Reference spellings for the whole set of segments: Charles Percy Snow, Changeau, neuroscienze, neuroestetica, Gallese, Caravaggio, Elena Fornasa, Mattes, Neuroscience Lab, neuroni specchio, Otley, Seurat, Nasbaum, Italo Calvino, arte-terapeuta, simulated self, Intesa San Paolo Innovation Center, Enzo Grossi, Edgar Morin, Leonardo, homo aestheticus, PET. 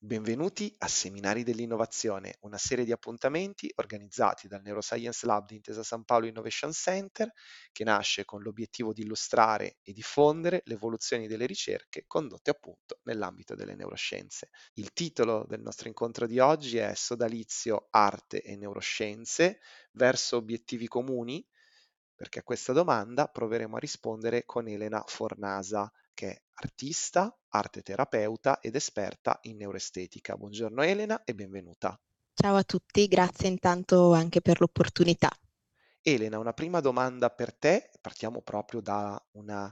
Benvenuti a Seminari dell'Innovazione, una serie di appuntamenti organizzati dal Neuroscience Lab di Intesa San Paolo Innovation Center, che nasce con l'obiettivo di illustrare e diffondere le evoluzioni delle ricerche condotte appunto nell'ambito delle neuroscienze. Il titolo del nostro incontro di oggi è Sodalizio Arte e Neuroscienze verso obiettivi comuni, perché a questa domanda proveremo a rispondere con Elena Fornasa, che è artista, arte-terapeuta ed esperta in neuroestetica. Buongiorno Elena e benvenuta. Ciao a tutti, grazie intanto anche per l'opportunità. Elena, una prima domanda per te, partiamo proprio da un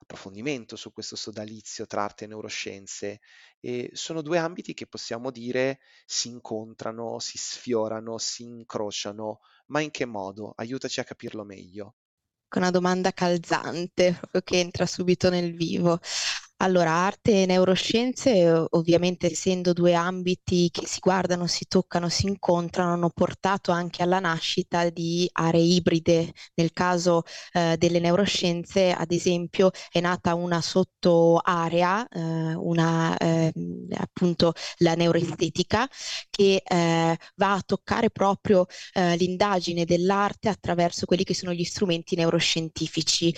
approfondimento su questo sodalizio tra arte e neuroscienze. E sono due ambiti che possiamo dire si incontrano, si sfiorano, si incrociano, ma in che modo? Aiutaci a capirlo meglio. Una domanda calzante, proprio che entra subito nel vivo. Allora, arte e neuroscienze, ovviamente essendo due ambiti che si guardano, si toccano, si incontrano, hanno portato anche alla nascita di aree ibride. Nel caso delle neuroscienze, ad esempio, è nata una sottoarea, appunto la neuroestetica, che va a toccare proprio l'indagine dell'arte attraverso quelli che sono gli strumenti neuroscientifici,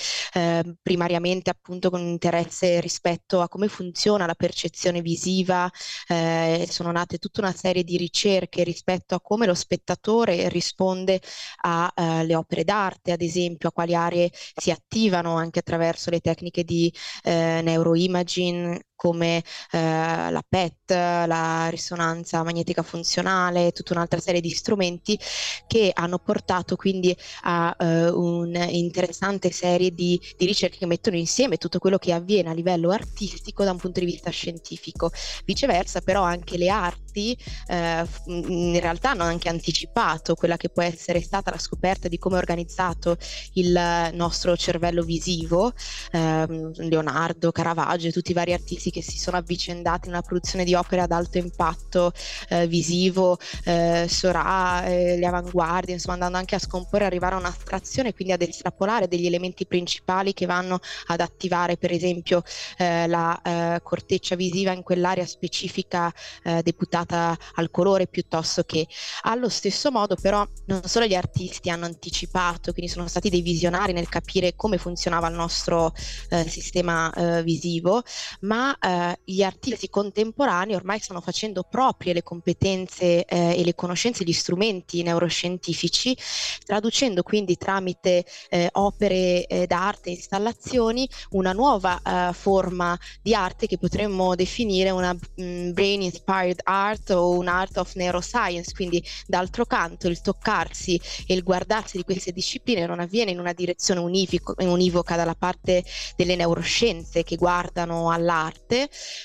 primariamente appunto con interesse rispetto a come funziona la percezione visiva. Sono nate tutta una serie di ricerche rispetto a come lo spettatore risponde alle opere d'arte, ad esempio, a quali aree si attivano anche attraverso le tecniche di neuroimaging, come la PET, la risonanza magnetica funzionale, tutta un'altra serie di strumenti che hanno portato quindi a un'interessante serie di ricerche che mettono insieme tutto quello che avviene a livello artistico da un punto di vista scientifico. Viceversa però anche le arti in realtà hanno anche anticipato quella che può essere stata la scoperta di come è organizzato il nostro cervello visivo. Leonardo, Caravaggio e tutti i vari artisti che si sono avvicendati nella produzione di opere ad alto impatto visivo, Seurat, le avanguardie, insomma andando anche a scomporre, arrivare a un'astrazione, quindi ad estrapolare degli elementi principali che vanno ad attivare per esempio la corteccia visiva in quell'area specifica deputata al colore, piuttosto che allo stesso modo. Però non solo gli artisti hanno anticipato, quindi sono stati dei visionari nel capire come funzionava il nostro sistema visivo, ma gli artisti contemporanei ormai stanno facendo proprie le competenze e le conoscenze, gli strumenti neuroscientifici, traducendo quindi tramite opere d'arte, installazioni, una nuova forma di arte che potremmo definire una brain inspired art o un art of neuroscience. Quindi d'altro canto il toccarsi e il guardarsi di queste discipline non avviene in una direzione univoca dalla parte delle neuroscienze che guardano all'arte,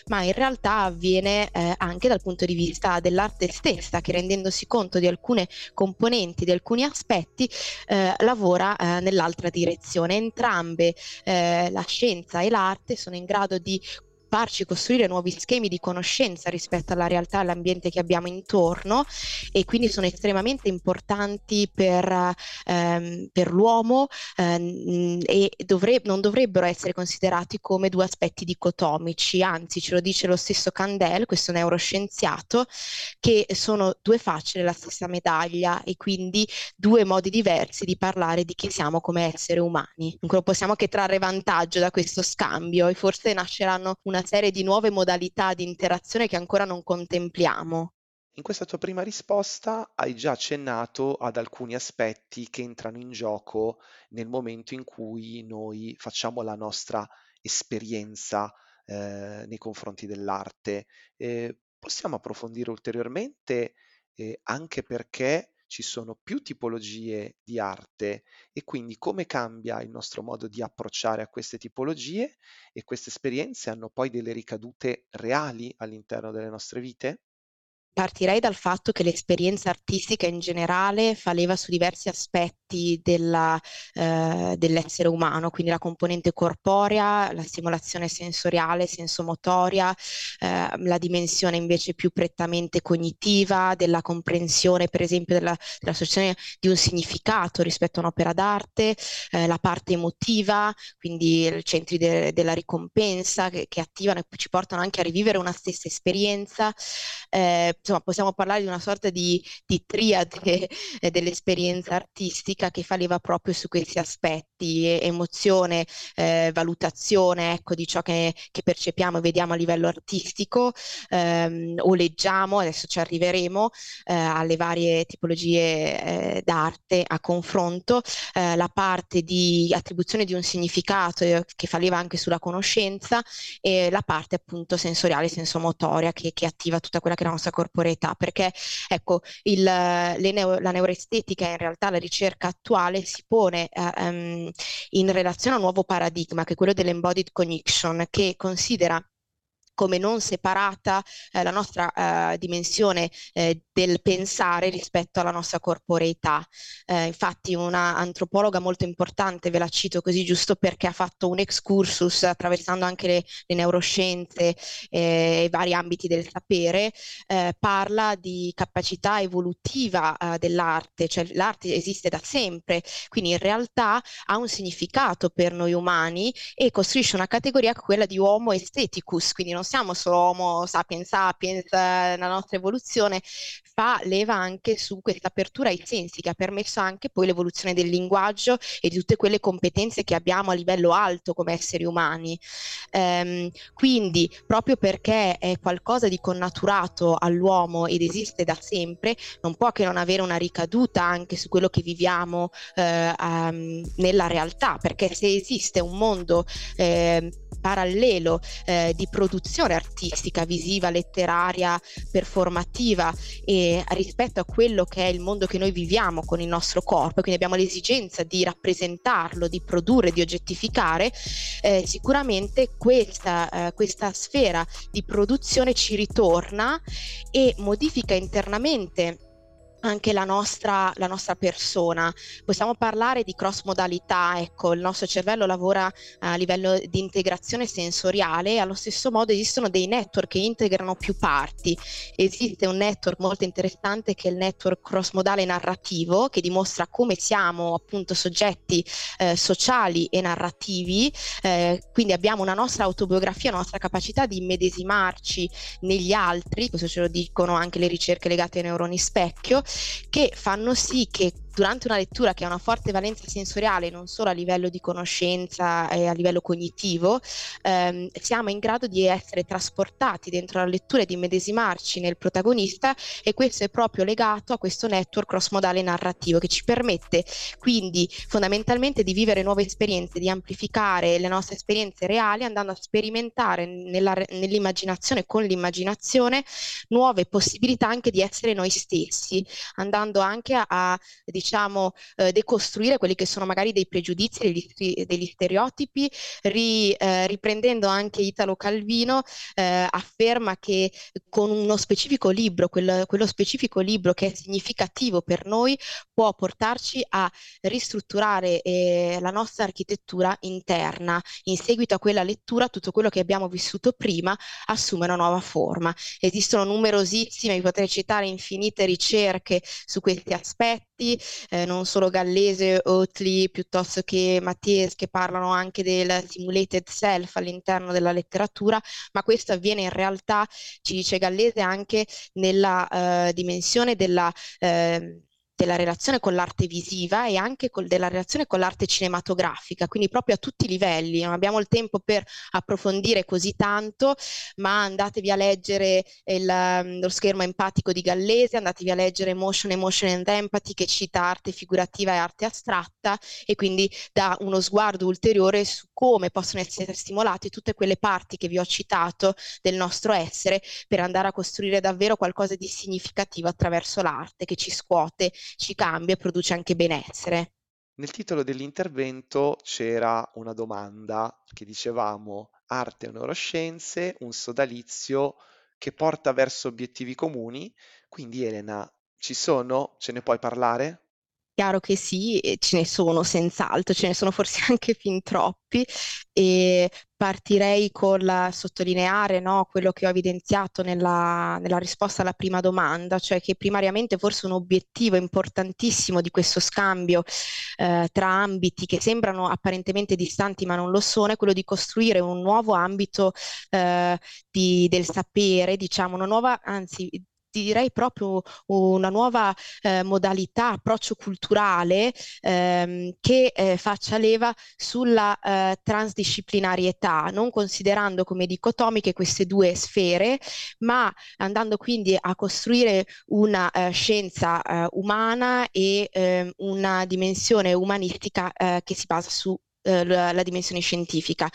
ma in realtà avviene anche dal punto di vista dell'arte stessa, che rendendosi conto di alcune componenti, di alcuni aspetti, lavora nell'altra direzione. Entrambe, la scienza e l'arte, sono in grado di farci costruire nuovi schemi di conoscenza rispetto alla realtà e all'ambiente che abbiamo intorno, e quindi sono estremamente importanti per l'uomo e non dovrebbero essere considerati come due aspetti dicotomici. Anzi, ce lo dice lo stesso Candel, questo neuroscienziato, che sono due facce della stessa medaglia e quindi due modi diversi di parlare di chi siamo come esseri umani. Non possiamo che trarre vantaggio da questo scambio, e forse nasceranno una serie di nuove modalità di interazione che ancora non contempliamo. In questa tua prima risposta hai già accennato ad alcuni aspetti che entrano in gioco nel momento in cui noi facciamo la nostra esperienza nei confronti dell'arte. Possiamo approfondire ulteriormente anche perché ci sono più tipologie di arte, e quindi come cambia il nostro modo di approcciare a queste tipologie, e queste esperienze hanno poi delle ricadute reali all'interno delle nostre vite? Partirei dal fatto che l'esperienza artistica in generale fa leva su diversi aspetti aspetti dell'essere umano, quindi la componente corporea, la stimolazione sensoriale, sensomotoria, la dimensione invece più prettamente cognitiva, della comprensione per esempio dell'associazione di un significato rispetto a un'opera d'arte, la parte emotiva, quindi i centri della ricompensa che attivano e ci portano anche a rivivere una stessa esperienza. Insomma, possiamo parlare di una sorta di triade dell'esperienza artistica che fa leva proprio su questi aspetti, emozione, valutazione, ecco, di ciò che percepiamo e vediamo a livello artistico, o leggiamo, adesso ci arriveremo, alle varie tipologie d'arte a confronto, la parte di attribuzione di un significato che fa leva anche sulla conoscenza, e la parte appunto sensoriale, sensomotoria che attiva tutta quella che è la nostra corporeità, perché ecco la neuroestetica, in realtà la ricerca attuale si pone in relazione a un nuovo paradigma che è quello dell'embodied cognition, che considera come non separata la nostra dimensione del pensare rispetto alla nostra corporeità. Infatti una antropologa molto importante, ve la cito così giusto perché ha fatto un excursus attraversando anche le neuroscienze e i vari ambiti del sapere, parla di capacità evolutiva dell'arte, cioè l'arte esiste da sempre, quindi in realtà ha un significato per noi umani e costruisce una categoria, quella di homo aestheticus, quindi non siamo solo homo sapiens sapiens, la nostra evoluzione fa leva anche su questa apertura ai sensi che ha permesso anche poi l'evoluzione del linguaggio e di tutte quelle competenze che abbiamo a livello alto come esseri umani. Quindi proprio perché è qualcosa di connaturato all'uomo ed esiste da sempre, non può che non avere una ricaduta anche su quello che viviamo nella realtà, perché se esiste un mondo parallelo di produzione artistica, visiva, letteraria, performativa, e rispetto a quello che è il mondo che noi viviamo con il nostro corpo, quindi abbiamo l'esigenza di rappresentarlo, di produrre, di oggettificare, sicuramente questa sfera di produzione ci ritorna e modifica internamente anche la nostra persona. Possiamo parlare di cross modalità, ecco, il nostro cervello lavora a livello di integrazione sensoriale e allo stesso modo esistono dei network che integrano più parti. Esiste un network molto interessante che è il network cross modale narrativo, che dimostra come siamo appunto soggetti sociali e narrativi, quindi abbiamo una nostra autobiografia, una nostra capacità di immedesimarci negli altri, questo ce lo dicono anche le ricerche legate ai neuroni specchio, che fanno sì che durante una lettura che ha una forte valenza sensoriale, non solo a livello di conoscenza e a livello cognitivo, siamo in grado di essere trasportati dentro la lettura e di immedesimarci nel protagonista, e questo è proprio legato a questo network crossmodale narrativo che ci permette quindi fondamentalmente di vivere nuove esperienze, di amplificare le nostre esperienze reali andando a sperimentare nell'immaginazione, con l'immaginazione, nuove possibilità anche di essere noi stessi, andando anche a diciamo decostruire quelli che sono magari dei pregiudizi, degli stereotipi, riprendendo anche Italo Calvino, afferma che con uno specifico libro, quello specifico libro che è significativo per noi, può portarci a ristrutturare la nostra architettura interna. In seguito a quella lettura tutto quello che abbiamo vissuto prima assume una nuova forma. Esistono numerosissime, vi potrei citare infinite ricerche su questi aspetti, non solo Gallese, Otley, piuttosto che Mattes, che parlano anche del simulated self all'interno della letteratura, ma questo avviene in realtà, ci dice Gallese, anche nella dimensione della relazione con l'arte visiva e anche della relazione con l'arte cinematografica, quindi proprio a tutti i livelli. Non abbiamo il tempo per approfondire così tanto, ma andatevi a leggere lo schermo empatico di Gallese, andatevi a leggere Emotion and Empathy, che cita arte figurativa e arte astratta, e quindi dà uno sguardo ulteriore su come possono essere stimolate tutte quelle parti che vi ho citato del nostro essere per andare a costruire davvero qualcosa di significativo attraverso l'arte, che ci scuote, ci cambia e produce anche benessere. Nel titolo dell'intervento c'era una domanda che dicevamo: arte e neuroscienze, un sodalizio che porta verso obiettivi comuni. Quindi Elena, ce ne puoi parlare? Chiaro che sì, ce ne sono senz'altro, ce ne sono forse anche fin troppi, e partirei col sottolineare, no, quello che ho evidenziato nella risposta alla prima domanda, cioè che primariamente forse un obiettivo importantissimo di questo scambio tra ambiti che sembrano apparentemente distanti ma non lo sono, è quello di costruire un nuovo ambito del sapere, diciamo, una nuova, anzi direi proprio una nuova modalità, approccio culturale che faccia leva sulla transdisciplinarietà, non considerando come dicotomiche queste due sfere, ma andando quindi a costruire una scienza umana e una dimensione umanistica che si basa su la dimensione scientifica.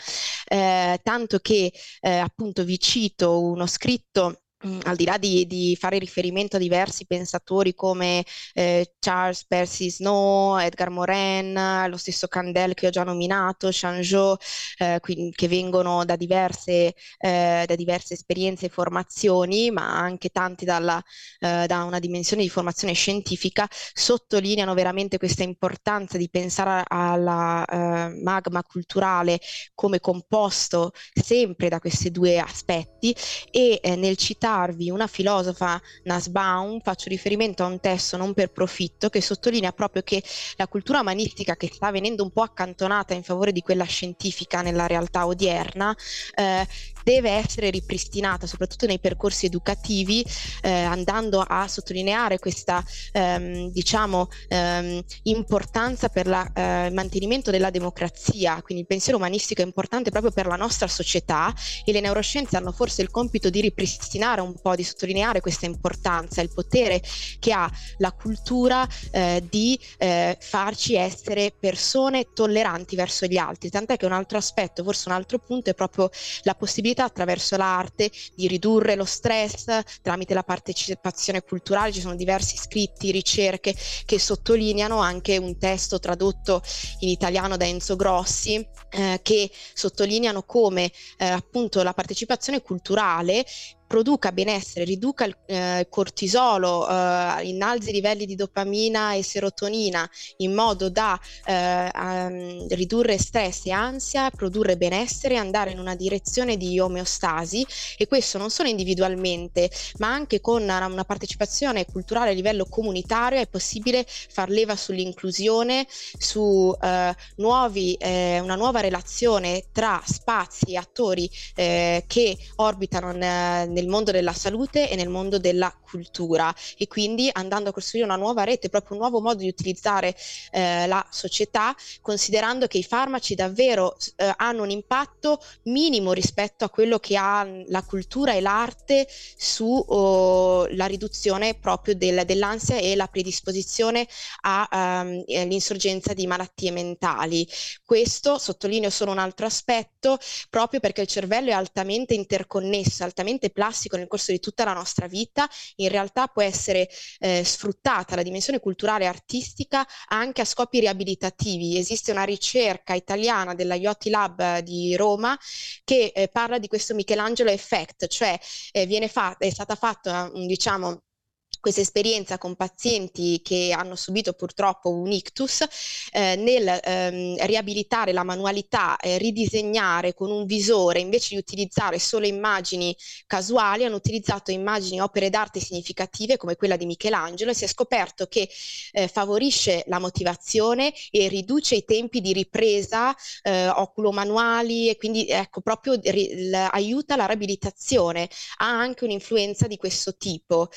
Tanto che appunto vi cito uno scritto, al di là di fare riferimento a diversi pensatori come Charles Percy Snow, Edgar Morin, lo stesso Candel che ho già nominato, Changeau, che vengono da diverse esperienze e formazioni, ma anche tanti da una dimensione di formazione scientifica, sottolineano veramente questa importanza di pensare alla magma culturale come composto sempre da questi due aspetti. E nel citare una filosofa, Nasbaum, faccio riferimento a un testo non per profitto che sottolinea proprio che la cultura umanistica, che sta venendo un po' accantonata in favore di quella scientifica nella realtà odierna, deve essere ripristinata soprattutto nei percorsi educativi, andando a sottolineare questa importanza per il mantenimento della democrazia. Quindi il pensiero umanistico è importante proprio per la nostra società, e le neuroscienze hanno forse il compito di ripristinare un po', di sottolineare questa importanza, il potere che ha la cultura di farci essere persone tolleranti verso gli altri, tant'è che un altro aspetto, forse un altro punto, è proprio la possibilità attraverso l'arte di ridurre lo stress tramite la partecipazione culturale. Ci sono diversi scritti, ricerche che sottolineano, anche un testo tradotto in italiano da Enzo Grossi, che sottolineano come appunto la partecipazione culturale produca benessere, riduca il cortisolo, innalzi i livelli di dopamina e serotonina, in modo da ridurre stress e ansia, produrre benessere, andare in una direzione di omeostasi, e questo non solo individualmente, ma anche con una partecipazione culturale a livello comunitario è possibile far leva sull'inclusione, su una nuova relazione tra spazi e attori che orbitano nel mondo della salute e nel mondo della cultura, e quindi andando a costruire una nuova rete, proprio un nuovo modo di utilizzare la società, considerando che i farmaci davvero hanno un impatto minimo rispetto a quello che ha la cultura e l'arte su la riduzione proprio dell'ansia e la predisposizione all'insorgenza di malattie mentali. Questo sottolineo solo un altro aspetto, proprio perché il cervello è altamente interconnesso, altamente plastico nel corso di tutta la nostra vita. In realtà può essere sfruttata la dimensione culturale e artistica anche a scopi riabilitativi. Esiste una ricerca italiana della JOTI Lab di Roma che parla di questo Michelangelo effect, cioè è stata fatta, diciamo, questa esperienza con pazienti che hanno subito purtroppo un ictus, nel riabilitare la manualità, ridisegnare con un visore, invece di utilizzare solo immagini casuali, hanno utilizzato immagini, opere d'arte significative come quella di Michelangelo, e si è scoperto che favorisce la motivazione e riduce i tempi di ripresa oculomanuali, e quindi ecco proprio aiuta la riabilitazione, ha anche un'influenza di questo tipo.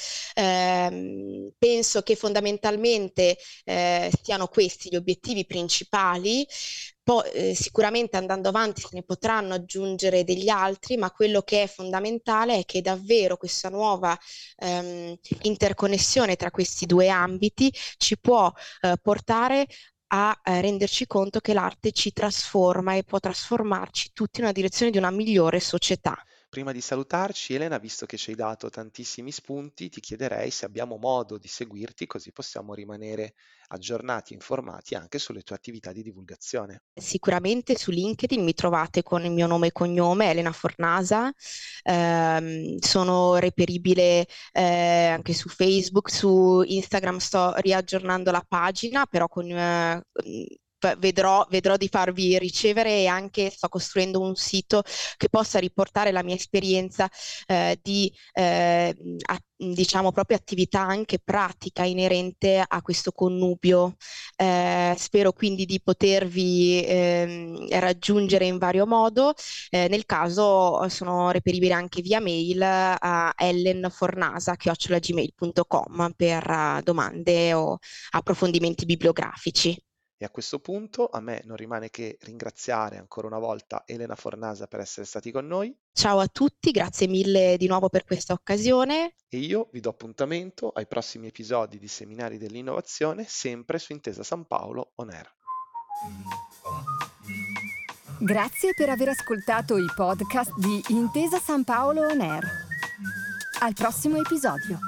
Penso che fondamentalmente siano questi gli obiettivi principali. Poi sicuramente andando avanti se ne potranno aggiungere degli altri, ma quello che è fondamentale è che davvero questa nuova interconnessione tra questi due ambiti ci può portare a renderci conto che l'arte ci trasforma e può trasformarci tutti in una direzione di una migliore società. prima di salutarci, Elena, visto che ci hai dato tantissimi spunti, ti chiederei se abbiamo modo di seguirti, così possiamo rimanere aggiornati e informati anche sulle tue attività di divulgazione. Sicuramente su LinkedIn mi trovate con il mio nome e cognome, Elena Fornasa, sono reperibile anche su Facebook, su Instagram sto riaggiornando la pagina, però con... Vedrò di farvi ricevere, e anche sto costruendo un sito che possa riportare la mia esperienza diciamo proprio attività anche pratica inerente a questo connubio. Spero quindi di potervi raggiungere in vario modo. Nel caso sono reperibile anche via mail a ellenfornasa@gmail.com per domande o approfondimenti bibliografici. E a questo punto a me non rimane che ringraziare ancora una volta Elena Fornasa per essere stati con noi. Ciao a tutti, grazie mille di nuovo per questa occasione. E io vi do appuntamento ai prossimi episodi di Seminari dell'Innovazione, sempre su Intesa San Paolo On Air. Grazie per aver ascoltato i podcast di Intesa San Paolo On Air. Al prossimo episodio.